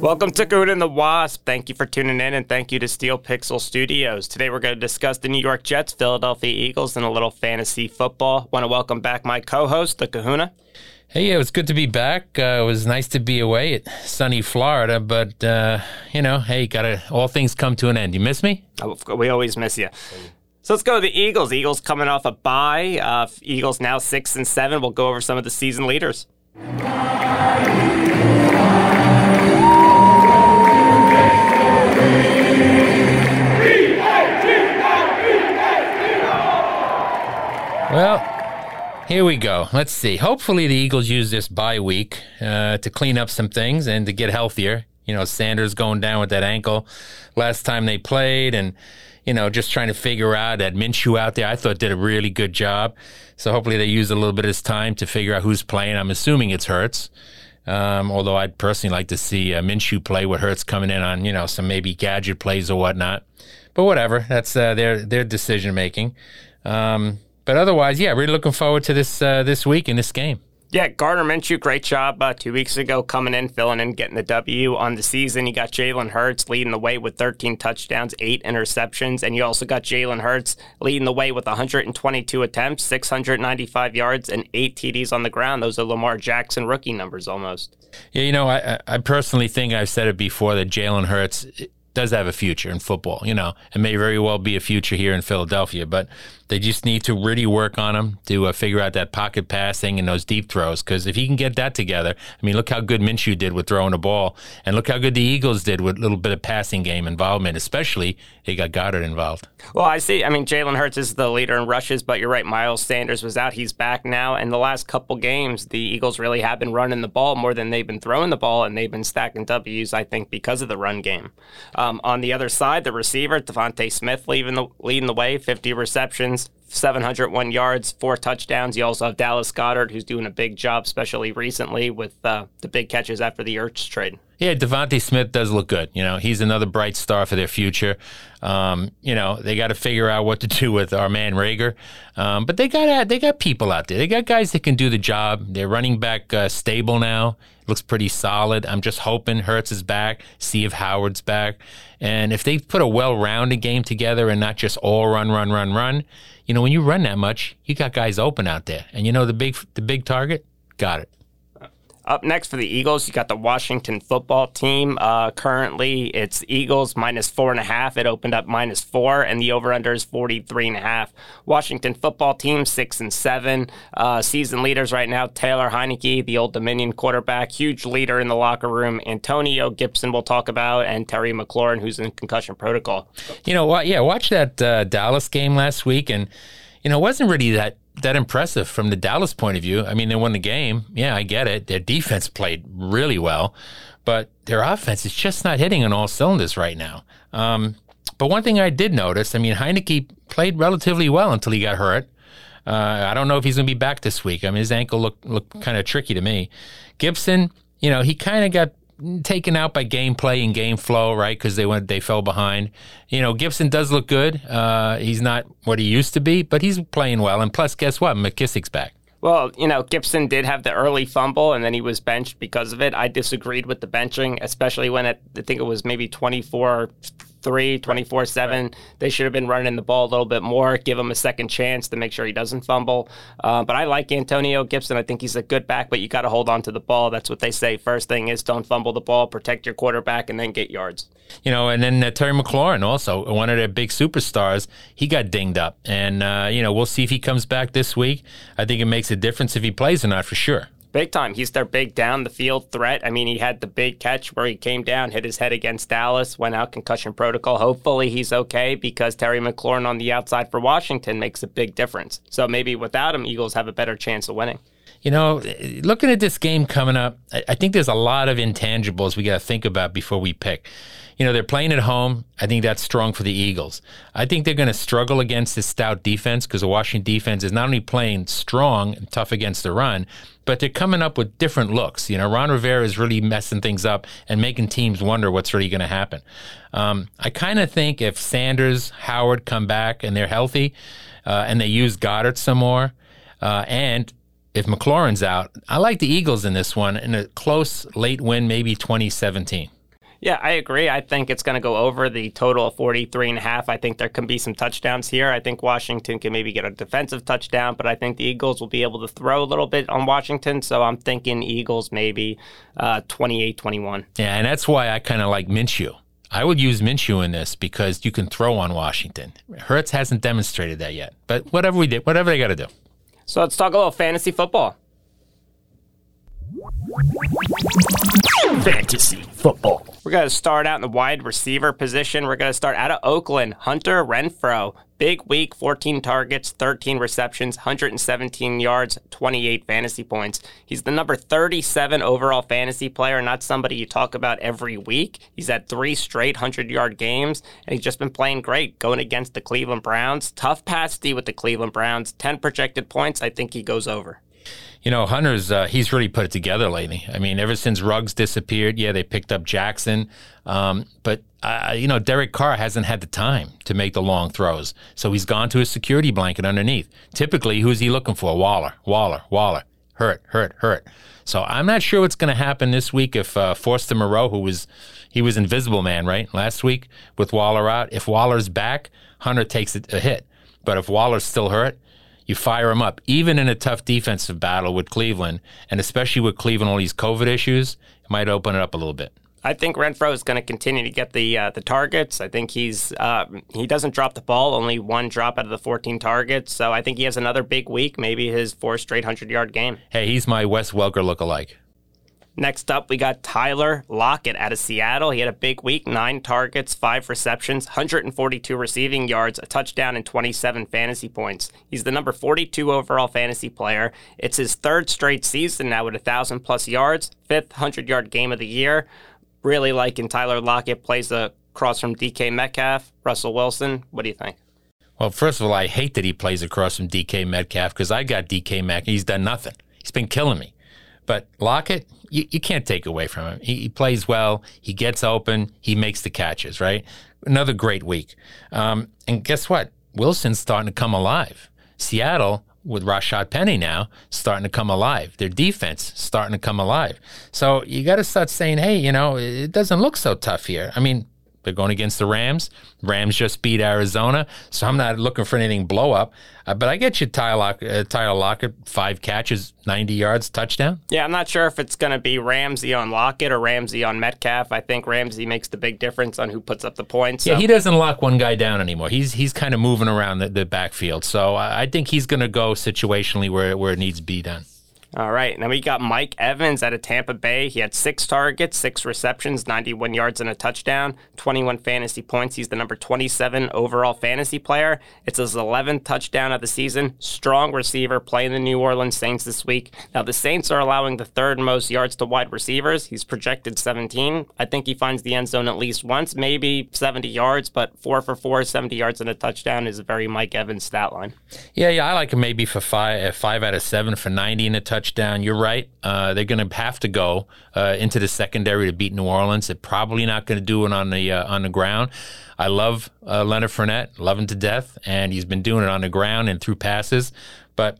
Welcome to Kahuna and the Wasp. Thank you for tuning in, and thank you to Steel Pixel Studios. Today we're going to discuss the New York Jets, Philadelphia Eagles, and a little fantasy football. Want to welcome back my co-host, the Kahuna. Hey, it was good to be back. It was nice to be away at sunny Florida, but, you know, hey, gotta all things come to an end. You miss me? Oh, we always miss you. So let's go to the Eagles. Eagles coming off a bye. Eagles now 6-7. We'll go over some of the season leaders. Well, here we go. Let's see. Hopefully the Eagles use this bye week to clean up some things and to get healthier. You know, Sanders going down with that ankle last time they played, and, you know, just trying to figure out that Minshew out there, I thought did a really good job. So hopefully they use a little bit of his time to figure out who's playing. I'm assuming it's Hurts. Although I'd personally like to see Minshew play with Hurts coming in on, you know, some maybe gadget plays or whatnot. But whatever, that's their decision making. But otherwise, yeah, really looking forward to this week and this game. Yeah, Gardner Minshew, great job 2 weeks ago coming in, filling in, getting the W on the season. You got Jalen Hurts leading the way with 13 touchdowns, 8 interceptions, and you also got Jalen Hurts leading the way with 122 attempts, 695 yards, and 8 TDs on the ground. Those are Lamar Jackson rookie numbers almost. Yeah, you know, I personally think I've said it before that Jalen Hurts does have a future in football, you know. It may very well be a future here in Philadelphia, but they just need to really work on him to figure out that pocket passing and those deep throws, because if he can get that together, I mean, look how good Minshew did with throwing the ball, and look how good the Eagles did with a little bit of passing game involvement, especially they got Goddard involved. Well, I see. I mean, Jalen Hurts is the leader in rushes, but you're right, Miles Sanders was out. He's back now, and the last couple games, the Eagles really have been running the ball more than they've been throwing the ball, and they've been stacking W's, I think, because of the run game. On the other side, the receiver, DeVonta Smith, leading the way, 50 receptions, 701 yards, 4 touchdowns. You also have Dallas Goedert, who's doing a big job, especially recently with the big catches after the Ertz trade. Yeah, DeVonta Smith does look good. You know, he's another bright star for their future. You know, they got to figure out what to do with our man Rager. But they got people out there. They got guys that can do the job. They're running back stable now. Looks pretty solid. I'm just hoping Hurts is back, see if Howard's back. And if they put a well-rounded game together and not just all run, you know, when you run that much, you got guys open out there. And you know the big target? Got it. Up next for the Eagles, you got the Washington football team. Currently, it's Eagles -4.5. It opened up -4, and the over/under is 43.5. Washington football team 6-7. Season leaders right now: Taylor Heinicke, the Old Dominion quarterback, huge leader in the locker room. Antonio Gibson, we'll talk about, and Terry McLaurin, who's in concussion protocol. You know what? Yeah, watch that Dallas game last week, and you know it wasn't really that impressive from the Dallas point of view. I mean, they won the game. Yeah, I get it. Their defense played really well, but their offense is just not hitting on all cylinders right now. But one thing I did notice, I mean, Heinicke played relatively well until he got hurt. I don't know if he's going to be back this week. I mean, his ankle looked kind of tricky to me. Gibson, you know, he kind of got taken out by gameplay and game flow, right? Because they fell behind. You know, Gibson does look good. He's not what he used to be, but he's playing well. And plus, guess what? McKissick's back. Well, you know, Gibson did have the early fumble, and then he was benched because of it. I disagreed with the benching, especially when I think it was maybe 24-3, 24-7. They should have been running the ball a little bit more, give him a second chance to make sure he doesn't fumble. But I like Antonio Gibson. I think he's a good back, but you got to hold on to the ball. That's what they say. First thing is don't fumble the ball, protect your quarterback, and then get yards. You know, and then Terry McLaurin also, one of their big superstars, he got dinged up. And, you know, we'll see if he comes back this week. I think it makes a difference if he plays or not for sure. Big time. He's their big down-the-field threat. I mean, he had the big catch where he came down, hit his head against Dallas, went out concussion protocol. Hopefully he's okay because Terry McLaurin on the outside for Washington makes a big difference. So maybe without him, Eagles have a better chance of winning. You know, looking at this game coming up, I think there's a lot of intangibles we got to think about before we pick. You know, they're playing at home. I think that's strong for the Eagles. I think they're going to struggle against this stout defense because the Washington defense is not only playing strong and tough against the run, but they're coming up with different looks. You know, Ron Rivera is really messing things up and making teams wonder what's really going to happen. I kind of think if Sanders, Howard come back and they're healthy and they use Goddard some more and if McLaurin's out, I like the Eagles in this one in a close late win, maybe 2017. Yeah, I agree. I think it's going to go over the total of 43.5. I think there can be some touchdowns here. I think Washington can maybe get a defensive touchdown, but I think the Eagles will be able to throw a little bit on Washington. So I'm thinking Eagles maybe 28-21. Yeah, and that's why I kind of like Minshew. I would use Minshew in this because you can throw on Washington. Hurts hasn't demonstrated that yet, but whatever they got to do. So let's talk a little fantasy football. Fantasy football. We're going to start out in the wide receiver position. We're going to start out of Oakland, Hunter Renfrow. Big week, 14 targets, 13 receptions, 117 yards, 28 fantasy points. He's the number 37 overall fantasy player, not somebody you talk about every week. He's had 3 straight 100-yard games, and he's just been playing great, going against the Cleveland Browns. Tough pass D with the Cleveland Browns. 10 projected points. I think he goes over. You know, Hunter's, he's really put it together lately. I mean, ever since Ruggs disappeared, yeah, they picked up Jackson. But Derek Carr hasn't had the time to make the long throws. So he's gone to his security blanket underneath. Typically, who's he looking for? Waller. Hurt. So I'm not sure what's going to happen this week if Forster Moreau, he was invisible man, right? Last week with Waller out. If Waller's back, Hunter takes a hit. But if Waller's still hurt, you fire him up, even in a tough defensive battle with Cleveland, and especially with Cleveland, all these COVID issues, it might open it up a little bit. I think Renfrow is going to continue to get the targets. I think he doesn't drop the ball, only one drop out of the 14 targets. So I think he has another big week, maybe his 4 straight 100-yard game. Hey, he's my Wes Welker lookalike. Next up, we got Tyler Lockett out of Seattle. He had a big week, 9 targets, 5 receptions, 142 receiving yards, a touchdown, and 27 fantasy points. He's the number 42 overall fantasy player. It's his 3rd straight season now with 1,000-plus yards, 5th 100-yard game of the year. Really liking Tyler Lockett. Plays across from DK Metcalf, Russell Wilson. What do you think? Well, first of all, I hate that he plays across from DK Metcalf because I got DK Metcalf. He's done nothing. He's been killing me. But Lockett, you can't take away from him. He plays well. He gets open. He makes the catches, right? Another great week. And guess what? Wilson's starting to come alive. Seattle, with Rashad Penny now, starting to come alive. Their defense starting to come alive. So you got to start saying, hey, it doesn't look so tough here. I mean, they're going against the Rams. Rams just beat Arizona, so I'm not looking for anything blow up. But I get you, Tyler Lockett, 5 catches, 90 yards, touchdown. Yeah, I'm not sure if it's going to be Ramsey on Lockett or Ramsey on Metcalf. I think Ramsey makes the big difference on who puts up the points. So. Yeah, he doesn't lock one guy down anymore. He's kind of moving around the backfield. So I think he's going to go situationally where it needs to be done. All right, now we got Mike Evans out of Tampa Bay. He had 6 targets, 6 receptions, 91 yards and a touchdown, 21 fantasy points. He's the number 27 overall fantasy player. It's his 11th touchdown of the season. Strong receiver playing the New Orleans Saints this week. Now the Saints are allowing the 3rd most yards to wide receivers. He's projected 17. I think he finds the end zone at least once, maybe 70 yards, but 4 for 4, 70 yards and a touchdown is a very Mike Evans stat line. Yeah, I like him maybe for 5 out of 7 for 90 and a touchdown. You're right. They're going to have to go into the secondary to beat New Orleans. They're probably not going to do it on the ground. I love Leonard Fournette, love him to death, and he's been doing it on the ground and through passes. But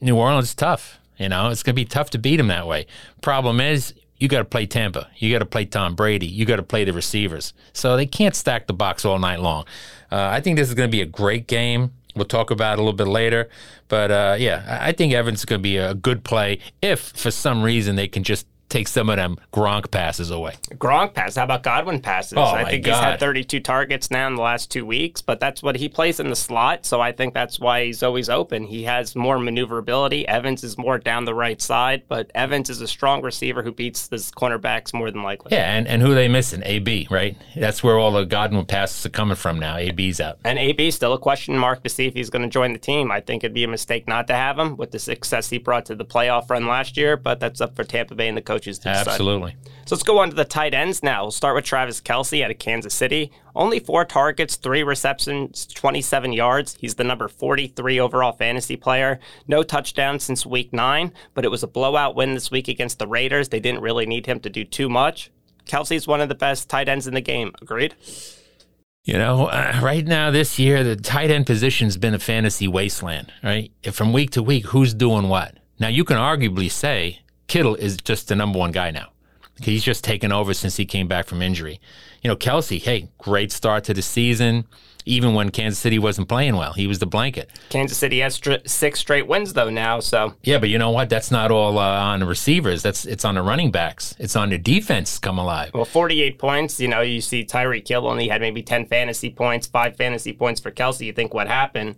New Orleans is tough. It's going to be tough to beat him that way. Problem is, you got to play Tampa. You got to play Tom Brady. You got to play the receivers. So they can't stack the box all night long. I think this is going to be a great game. We'll talk about it a little bit later. But, I think Evans is going to be a good play if, for some reason, they can just take some of them Gronk passes away. Gronk passes. How about Godwin passes? Oh, I think he's had 32 targets now in the last 2 weeks, but that's what he plays in the slot, so I think that's why he's always open. He has more maneuverability. Evans is more down the right side, but Evans is a strong receiver who beats his cornerbacks more than likely. Yeah, and who are they missing? AB, right? That's where all the Godwin passes are coming from now. AB's out. And AB's still a question mark to see if he's going to join the team. I think it'd be a mistake not to have him with the success he brought to the playoff run last year, but that's up for Tampa Bay and the coach. Absolutely. So let's go on to the tight ends now. We'll start with Travis Kelce out of Kansas City. Only 4 targets, 3 receptions, 27 yards. He's the number 43 overall fantasy player. No touchdowns since week 9, but it was a blowout win this week against the Raiders. They didn't really need him to do too much. Kelsey's one of the best tight ends in the game. Agreed? Right now this year, the tight end position's been a fantasy wasteland, right? From week to week, who's doing what? Now, you can arguably say Kittle is just the number 1 guy now. He's just taken over since he came back from injury. You know, Kelce, hey, great start to the season, even when Kansas City wasn't playing well. He was the blanket. Kansas City has six straight wins, though, now. So yeah, but you know what? That's not all on the receivers. It's on the running backs. It's on the defense come alive. Well, 48 points. You know, you see Tyreek Hill only had maybe 10 fantasy points, 5 fantasy points for Kelce. You think, what happened?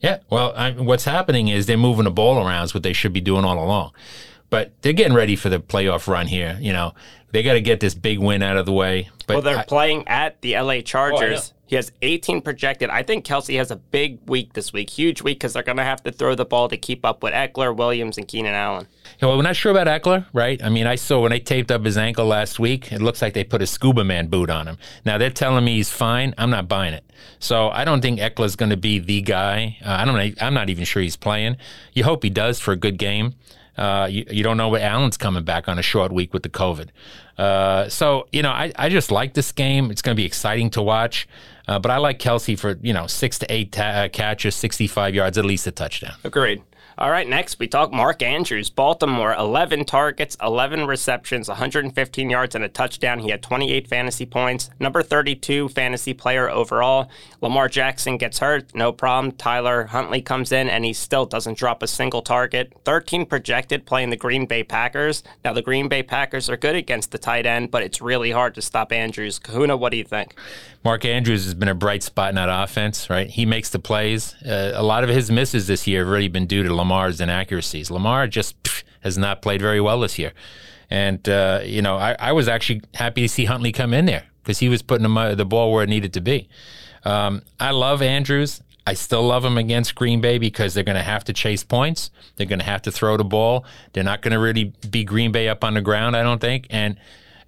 Yeah, well, what's happening is they're moving the ball around is what they should be doing all along. But they're getting ready for the playoff run here. You know, they got to get this big win out of the way. But well, they're playing at the L.A. Chargers. Oh, he has 18 projected. I think Kelce has a big week this week, huge week, because they're going to have to throw the ball to keep up with Eckler, Williams, and Keenan Allen. Yeah, well, we're not sure about Eckler, right? I mean, I saw when they taped up his ankle last week, it looks like they put a scuba man boot on him. Now, they're telling me he's fine. I'm not buying it. So I don't think Eckler's going to be the guy. I'm not even sure he's playing. You hope he does for a good game. You don't know what Allen's coming back on a short week with the COVID. So, you know, I just like this game. It's going to be exciting to watch. But I like Kelce for, you know, 6 to 8 catches, 65 yards, at least a touchdown. Agreed. All right, next we talk Mark Andrews, Baltimore, 11 targets, 11 receptions, 115 yards, and a touchdown. He had 28 fantasy points, number 32 fantasy player overall. Lamar Jackson gets hurt, no problem. Tyler Huntley comes in, and he still doesn't drop a single target. 13 projected playing the Green Bay Packers. Now, the Green Bay Packers are good against the tight end, but it's really hard to stop Andrews. Kahuna, what do you think? Mark Andrews has been a bright spot in that offense, right? He makes the plays. A lot of his misses this year have already been due to Lamar's inaccuracies. Lamar just has not played very well this year. And, you know, I was actually happy to see Huntley come in there because he was putting the ball where it needed to be. I love Andrews. I still love him against Green Bay because they're going to have to chase points. They're going to have to throw the ball. They're not going to really be Green Bay up on the ground, I don't think. And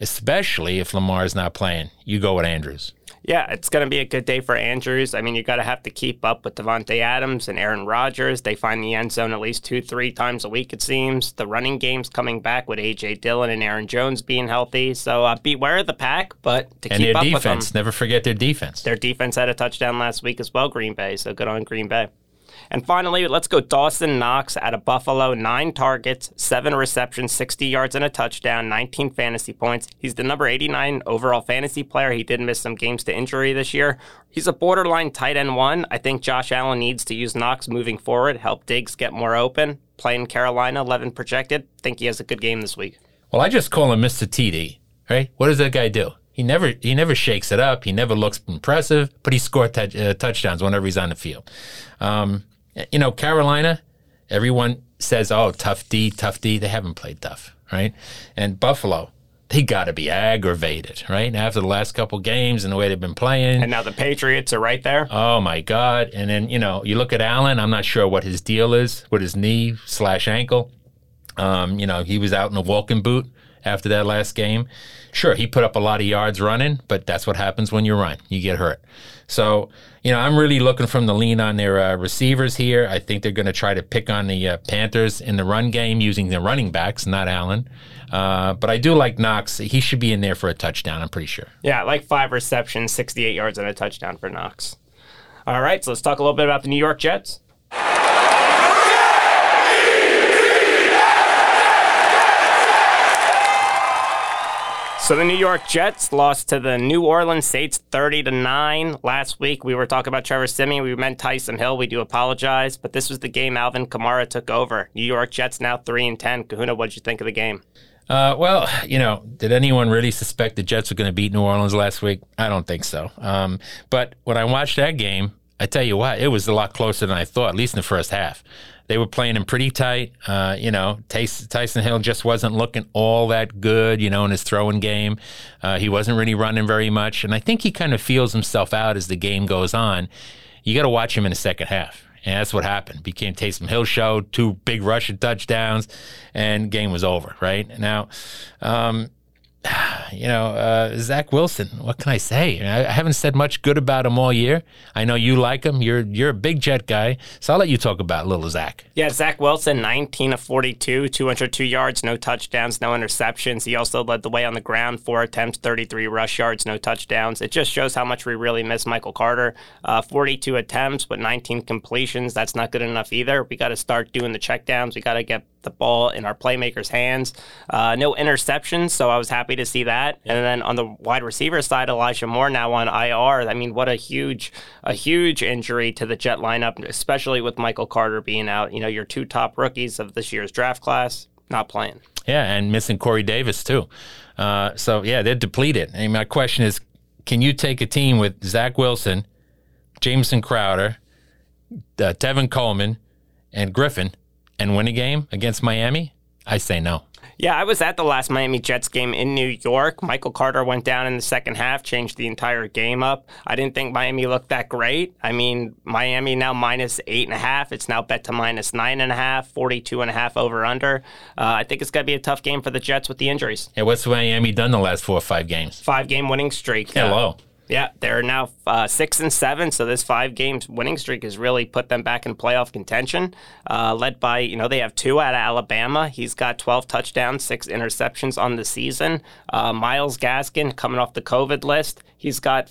especially if Lamar's not playing, you go with Andrews. Yeah, it's going to be a good day for Andrews. I mean, you got to have to keep up with Devontae Adams and Aaron Rodgers. They find the end zone at least 2-3 times a week, it seems. The running game's coming back with A.J. Dillon and Aaron Jones being healthy. So beware of the pack, but keep up with them. And their defense. Never forget their defense. Their defense had a touchdown last week as well, Green Bay, so good on Green Bay. And finally, let's go Dawson Knox out of Buffalo. 9 targets, 7 receptions, 60 yards and a touchdown, 19 fantasy points. He's the number 89 overall fantasy player. He did miss some games to injury this year. He's a borderline tight end one. I think Josh Allen needs to use Knox moving forward, help Diggs get more open. Playing Carolina, 11 projected. Think he has a good game this week. Well, I just call him Mr. TD, right? What does that guy do? He never shakes it up. He never looks impressive, but he scored touchdowns whenever he's on the field. You know, Carolina, everyone says, oh, tough D, tough D. They haven't played tough, right? And Buffalo, they got to be aggravated, right? After the last couple games and the way they've been playing. And now the Patriots are right there. Oh, my God. And then, you know, you look at Allen. I'm not sure what his deal is with his knee/ankle. You know, he was out in a walking boot after that last game. Sure, he put up a lot of yards running, but that's what happens when you run. You get hurt. So, you know, I'm really looking for them to lean on their receivers here. I think they're going to try to pick on the Panthers in the run game using their running backs, not Allen. But I do like Knox. He should be in there for a touchdown, I'm pretty sure. Yeah, like 5 receptions, 68 yards, and a touchdown for Knox. All right, so let's talk a little bit about the New York Jets. So the New York Jets lost to the New Orleans Saints 30-9 last week. We were talking about Trevor Siemian. We meant Taysom Hill. We do apologize, but this was the game Alvin Kamara took over. New York Jets now 3-10. Kahuna, what did you think of the game? Well, you know, did anyone really suspect the Jets were going to beat New Orleans last week? I don't think so. But when I watched that game, I tell you what, it was a lot closer than I thought, at least in the first half. They were playing him pretty tight. You know, Taysom Hill just wasn't looking all that good, you know, in his throwing game. He wasn't really running very much. And I think he kind of feels himself out as the game goes on. You got to watch him in the second half. And that's what happened. Became Taysom Hill show, 2 big rushing touchdowns, and game was over, right? Now, you know, Zach Wilson, what can I say? I haven't said much good about him all year. I know you like him. You're a big Jet guy, so I'll let you talk about little Zach. Yeah, Zach Wilson, 19 of 42, 202 yards, no touchdowns, no interceptions. He also led the way on the ground, 4 attempts, 33 rush yards, no touchdowns. It just shows how much we really miss Michael Carter. 42 attempts with 19 completions. That's not good enough either. We got to start doing the checkdowns. We got to get the ball in our playmakers' hands. No interceptions, so I was happy to see that. Yeah. And then on the wide receiver side, Elijah Moore now on IR. I mean, what a huge injury to the Jet lineup, especially with Michael Carter being out. You know, your two top rookies of this year's draft class not playing. Yeah, and missing Corey Davis too. So, yeah, they're depleted. And my question is, can you take a team with Zach Wilson, Jameson Crowder, Tevin Coleman, and Griffin and win a game against Miami? I say no. Yeah, I was at the last Miami Jets game in New York. Michael Carter went down in the second half, changed the entire game up. I didn't think Miami looked that great. I mean, Miami now -8.5. It's now bet to -9.5, 42.5 over under. I think it's going to be a tough game for the Jets with the injuries. Yeah, what's Miami done the last 4 or 5 games? 5-game winning streak. Hello. Yeah, they're now 6-7, so this 5-game winning streak has really put them back in playoff contention, led by, you know, they have 2 out of Alabama. He's got 12 touchdowns, 6 interceptions on the season. Myles Gaskin coming off the COVID list. He's got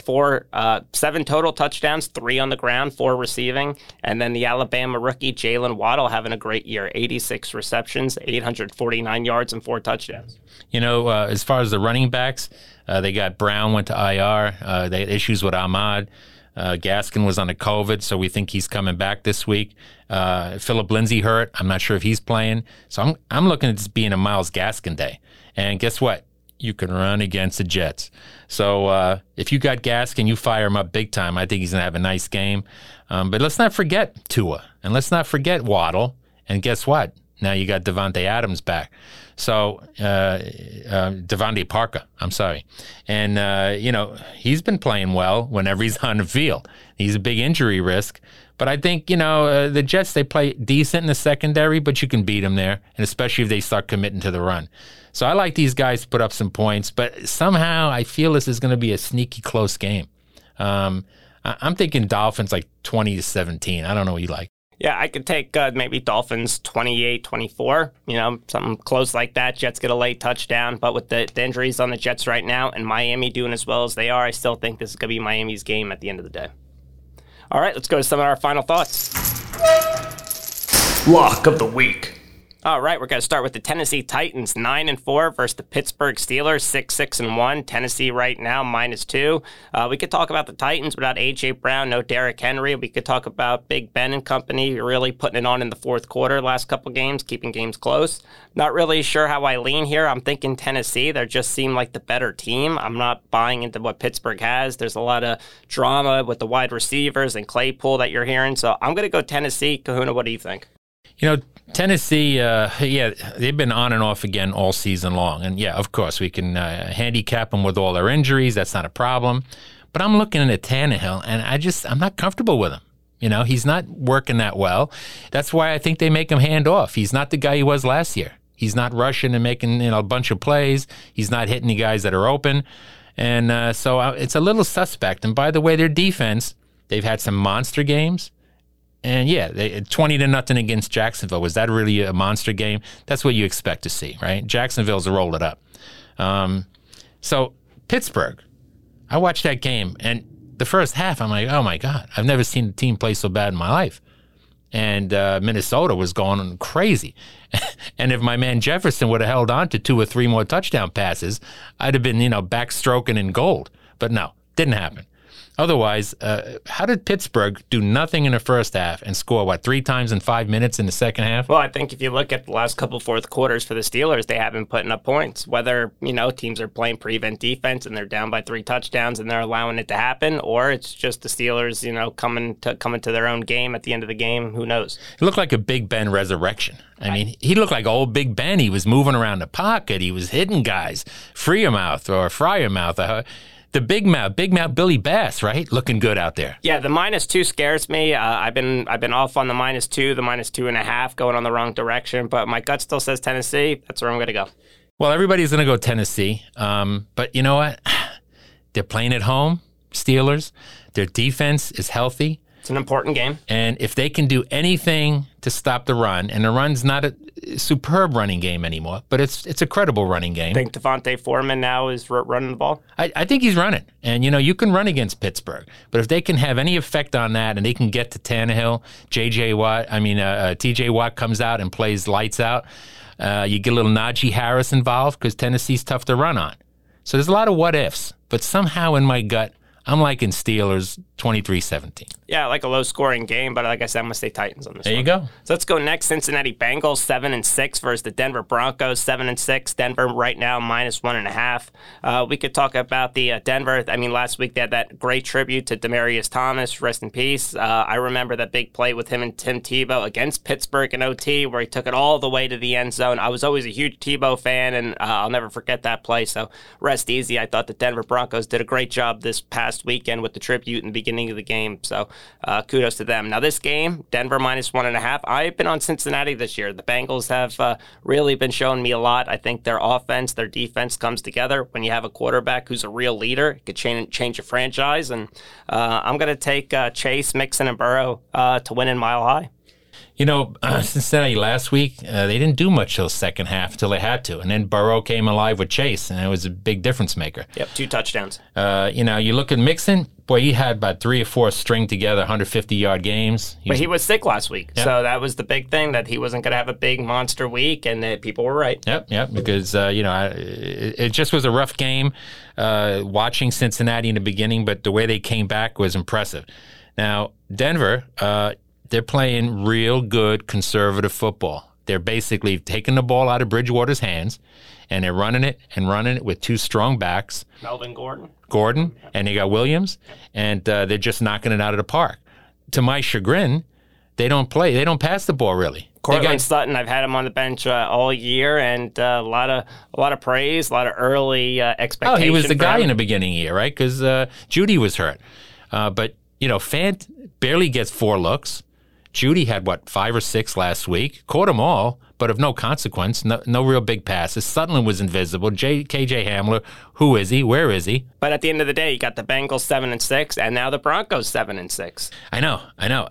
7 total touchdowns, 3 on the ground, 4 receiving. And then the Alabama rookie, Jalen Waddle, having a great year, 86 receptions, 849 yards, and 4 touchdowns. You know, as far as the running backs, they got Brown went to IR. They had issues with Ahmad. Gaskin was on a COVID, so we think he's coming back this week. Philip Lindsay hurt. I'm not sure if he's playing. So I'm looking at this being a Myles Gaskin day. And guess what? You can run against the Jets. So if you got Gaskin, you fire him up big time. I think he's going to have a nice game. But let's not forget Tua. And let's not forget Waddle. And guess what? Now you got Devontae Adams back. So, Devontae Parker, I'm sorry. And, you know, he's been playing well whenever he's on the field. He's a big injury risk. But I think, you know, the Jets, they play decent in the secondary, but you can beat them there, and especially if they start committing to the run. So I like these guys to put up some points, but somehow I feel this is going to be a sneaky close game. I'm thinking Dolphins like 20-17. I don't know what you like. Yeah, I could take maybe Dolphins 28-24, you know, something close like that. Jets get a late touchdown, but with the injuries on the Jets right now and Miami doing as well as they are, I still think this is going to be Miami's game at the end of the day. All right, let's go to some of our final thoughts. Lock of the week. All right, we're going to start with the Tennessee Titans, 9-4 versus the Pittsburgh Steelers, 6-1. Tennessee right now, -2. We could talk about the Titans without A.J. Brown, no Derrick Henry. We could talk about Big Ben and company really putting it on in the fourth quarter last couple games, keeping games close. Not really sure how I lean here. I'm thinking Tennessee. They just seem like the better team. I'm not buying into what Pittsburgh has. There's a lot of drama with the wide receivers and Claypool that you're hearing. So I'm going to go Tennessee. Kahuna, what do you think? You know, Tennessee, they've been on and off again all season long. And, yeah, of course, we can handicap them with all their injuries. That's not a problem. But I'm looking at Tannehill, and I'm not comfortable with him. You know, he's not working that well. That's why I think they make him hand off. He's not the guy he was last year. He's not rushing and making, you know, a bunch of plays. He's not hitting the guys that are open. And so it's a little suspect. And, by the way, their defense, they've had some monster games. And, yeah, 20-0 against Jacksonville. Was that really a monster game? That's what you expect to see, right? Jacksonville's rolled it up. So Pittsburgh, I watched that game, and the first half, I'm like, oh, my God, I've never seen a team play so bad in my life. And Minnesota was going crazy. And if my man Jefferson would have held on to 2 or 3 more touchdown passes, I'd have been, you know, backstroking in gold. But, no, didn't happen. Otherwise, how did Pittsburgh do nothing in the first half and score, 3 times in 5 minutes in the second half? Well, I think if you look at the last couple fourth quarters for the Steelers, they have been putting up points. Whether, you know, teams are playing prevent defense and they're down by 3 touchdowns and they're allowing it to happen, or it's just the Steelers, you know, coming to their own game at the end of the game, who knows? It looked like a Big Ben resurrection. I mean, he looked like old Big Ben. He was moving around the pocket. He was hitting guys, Freiermouth or Freiermouth. The big mouth Billy Bass, right? Looking good out there. Yeah, the -2 scares me. I've been off on the -2, the -2.5, going on the wrong direction. But my gut still says Tennessee. That's where I'm going to go. Well, everybody's going to go Tennessee. But you know what? They're playing at home, Steelers. Their defense is healthy. It's an important game. And if they can do anything to stop the run, and the run's not a superb running game anymore, but it's a credible running game. I think Devontae Foreman now is running the ball. I think he's running. And, you know, you can run against Pittsburgh. But if they can have any effect on that and they can get to Tannehill, TJ Watt comes out and plays lights out, you get a little Najee Harris involved because Tennessee's tough to run on. So there's a lot of what-ifs. But somehow in my gut, I'm liking Steelers 23-17. Yeah, I like a low-scoring game, but like I said, I'm going to stay Titans on this one. There you go. So let's go next. Cincinnati Bengals 7-6 versus the Denver Broncos 7-6. Denver right now -1.5. We could talk about the Denver. I mean, last week they had that great tribute to Demaryius Thomas, rest in peace. I remember that big play with him and Tim Tebow against Pittsburgh in OT where he took it all the way to the end zone. I was always a huge Tebow fan, and I'll never forget that play. So rest easy. I thought the Denver Broncos did a great job this past weekend with the tribute in the beginning of the game. So kudos to them. Now this game, Denver -1.5. I've been on Cincinnati this year. The Bengals have really been showing me a lot. I think their offense, their defense comes together. When you have a quarterback who's a real leader, it could change a franchise. And I'm going to take Chase, Mixon, and Burrow to win in Mile High. You know, Cincinnati last week, they didn't do much till the second half until they had to. And then Burrow came alive with Chase, and it was a big difference maker. Yep, 2 touchdowns. You know, you look at Mixon, boy, he had about 3 or 4 string together, 150-yard games. But he was sick last week, yep. So that was the big thing, that he wasn't going to have a big monster week, and that people were right. Yep, because, you know, it just was a rough game watching Cincinnati in the beginning, but the way they came back was impressive. Now, Denver... they're playing real good conservative football. They're basically taking the ball out of Bridgewater's hands, and they're running it with 2 strong backs. Melvin Gordon, and they got Williams, and they're just knocking it out of the park. To my chagrin, they don't play. They don't pass the ball, really. Cortland Sutton, I've had him on the bench all year, and a lot of praise, a lot of early expectation. Oh, he was the guy in the beginning year, right? Because Judy was hurt. But, you know, Fant barely gets 4 looks. Judy had, 5 or 6 last week. Caught them all, but of no consequence. No real big passes. Sutton was invisible. KJ Hamler, who is he? Where is he? But at the end of the day, you got the Bengals 7-6, and now the Broncos 7-6. I know.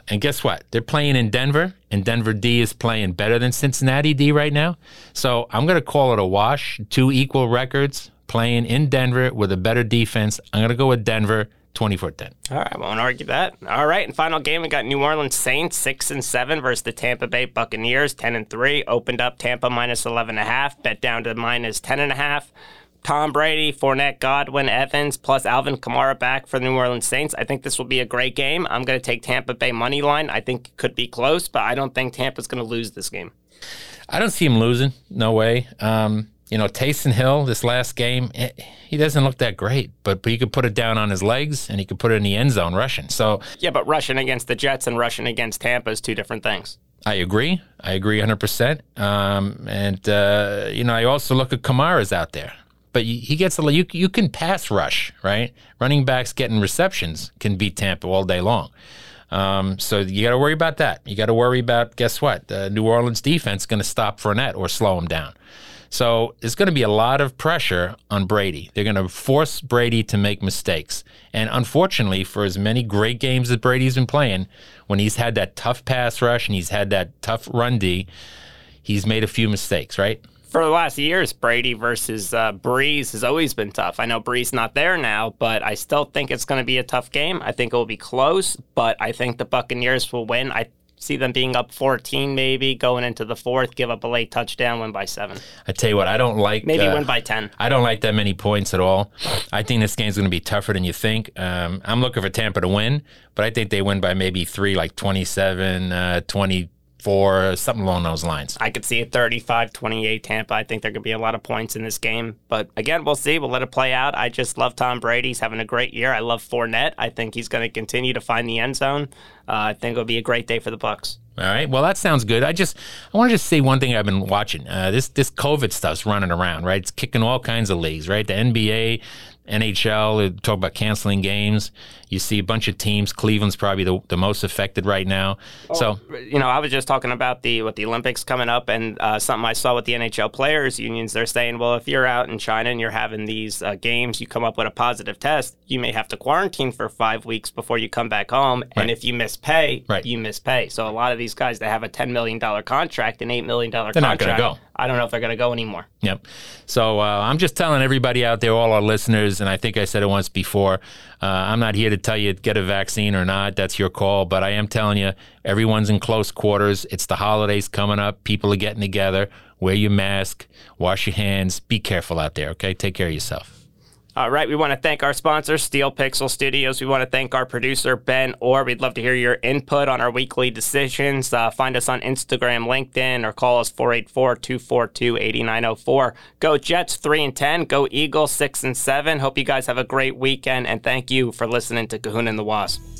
And guess what? They're playing in Denver, and Denver D is playing better than Cincinnati D right now. So I'm going to call it a wash. 2 equal records playing in Denver with a better defense. I'm going to go with Denver 24-10. All right, I won't argue that. All right, and final game, we got New Orleans Saints 6-7 versus the Tampa Bay Buccaneers 10-3. Opened up Tampa -11.5, bet down to -10.5. Tom Brady, Fournette, Godwin, Evans, plus Alvin Kamara back for the New Orleans Saints. I think this will be a great game. I'm going to take Tampa Bay money line. I think it could be close, but I don't think Tampa's going to lose this game. I don't see him losing. No way. You know, Taysom Hill, this last game, he doesn't look that great, but he could put it down on his legs and he could put it in the end zone rushing. So yeah, but rushing against the Jets and rushing against Tampa is 2 different things. I agree 100%. You know, I also look at Kamara's out there. But he gets a little, you can pass rush, right? Running backs getting receptions can beat Tampa all day long. So you got to worry about that. You got to worry about, guess what? The New Orleans defense going to stop Fournette or slow him down. So there's going to be a lot of pressure on Brady. They're going to force Brady to make mistakes. And unfortunately, for as many great games that Brady's been playing, when he's had that tough pass rush and he's had that tough run D, he's made a few mistakes, right? For the last years, Brady versus Breeze has always been tough. I know Breeze not there now, but I still think it's going to be a tough game. I think it will be close, but I think the Buccaneers will win. I see them being up 14 maybe, going into the fourth, give up a late touchdown, win by 7. I tell you what, I don't like... Maybe win by 10. I don't like that many points at all. I think this game's going to be tougher than you think. I'm looking for Tampa to win, but I think they win by maybe 3, like 27, 24, something along those lines. I could see a 35-28 Tampa. I think there could be a lot of points in this game. But again, we'll see. We'll let it play out. I just love Tom Brady. He's having a great year. I love Fournette. I think he's going to continue to find the end zone. I think it'll be a great day for the Bucs. All right. Well, that sounds good. I want to just say one thing I've been watching. This COVID stuff's running around, right? It's kicking all kinds of leagues, right? The NBA, NHL, talk about canceling games. You see a bunch of teams. Cleveland's probably the most affected right now. I was just talking about the Olympics coming up, and something I saw with the NHL players unions. They're saying, well, if you're out in China and you're having these games, you come up with a positive test, you may have to quarantine for 5 weeks before you come back home. Right. And if you miss pay, you miss pay. So a lot of these guys that have a $10 million contract, an $8 million contract, they're not going to go. I don't know if they're going to go anymore. Yep. So I'm just telling everybody out there, all our listeners, and I think I said it once before, I'm not here to tell you to get a vaccine or not. That's your call. But I am telling you, everyone's in close quarters. It's the holidays coming up. People are getting together. Wear your mask. Wash your hands. Be careful out there, okay? Take care of yourself. All right. We want to thank our sponsor, Steel Pixel Studios. We want to thank our producer, Ben Orr. We'd love to hear your input on our weekly decisions. Find us on Instagram, LinkedIn, or call us 484-242-8904. Go Jets 3-10. Go Eagles 6-7. Hope you guys have a great weekend, and thank you for listening to Kahuna and the Wasp.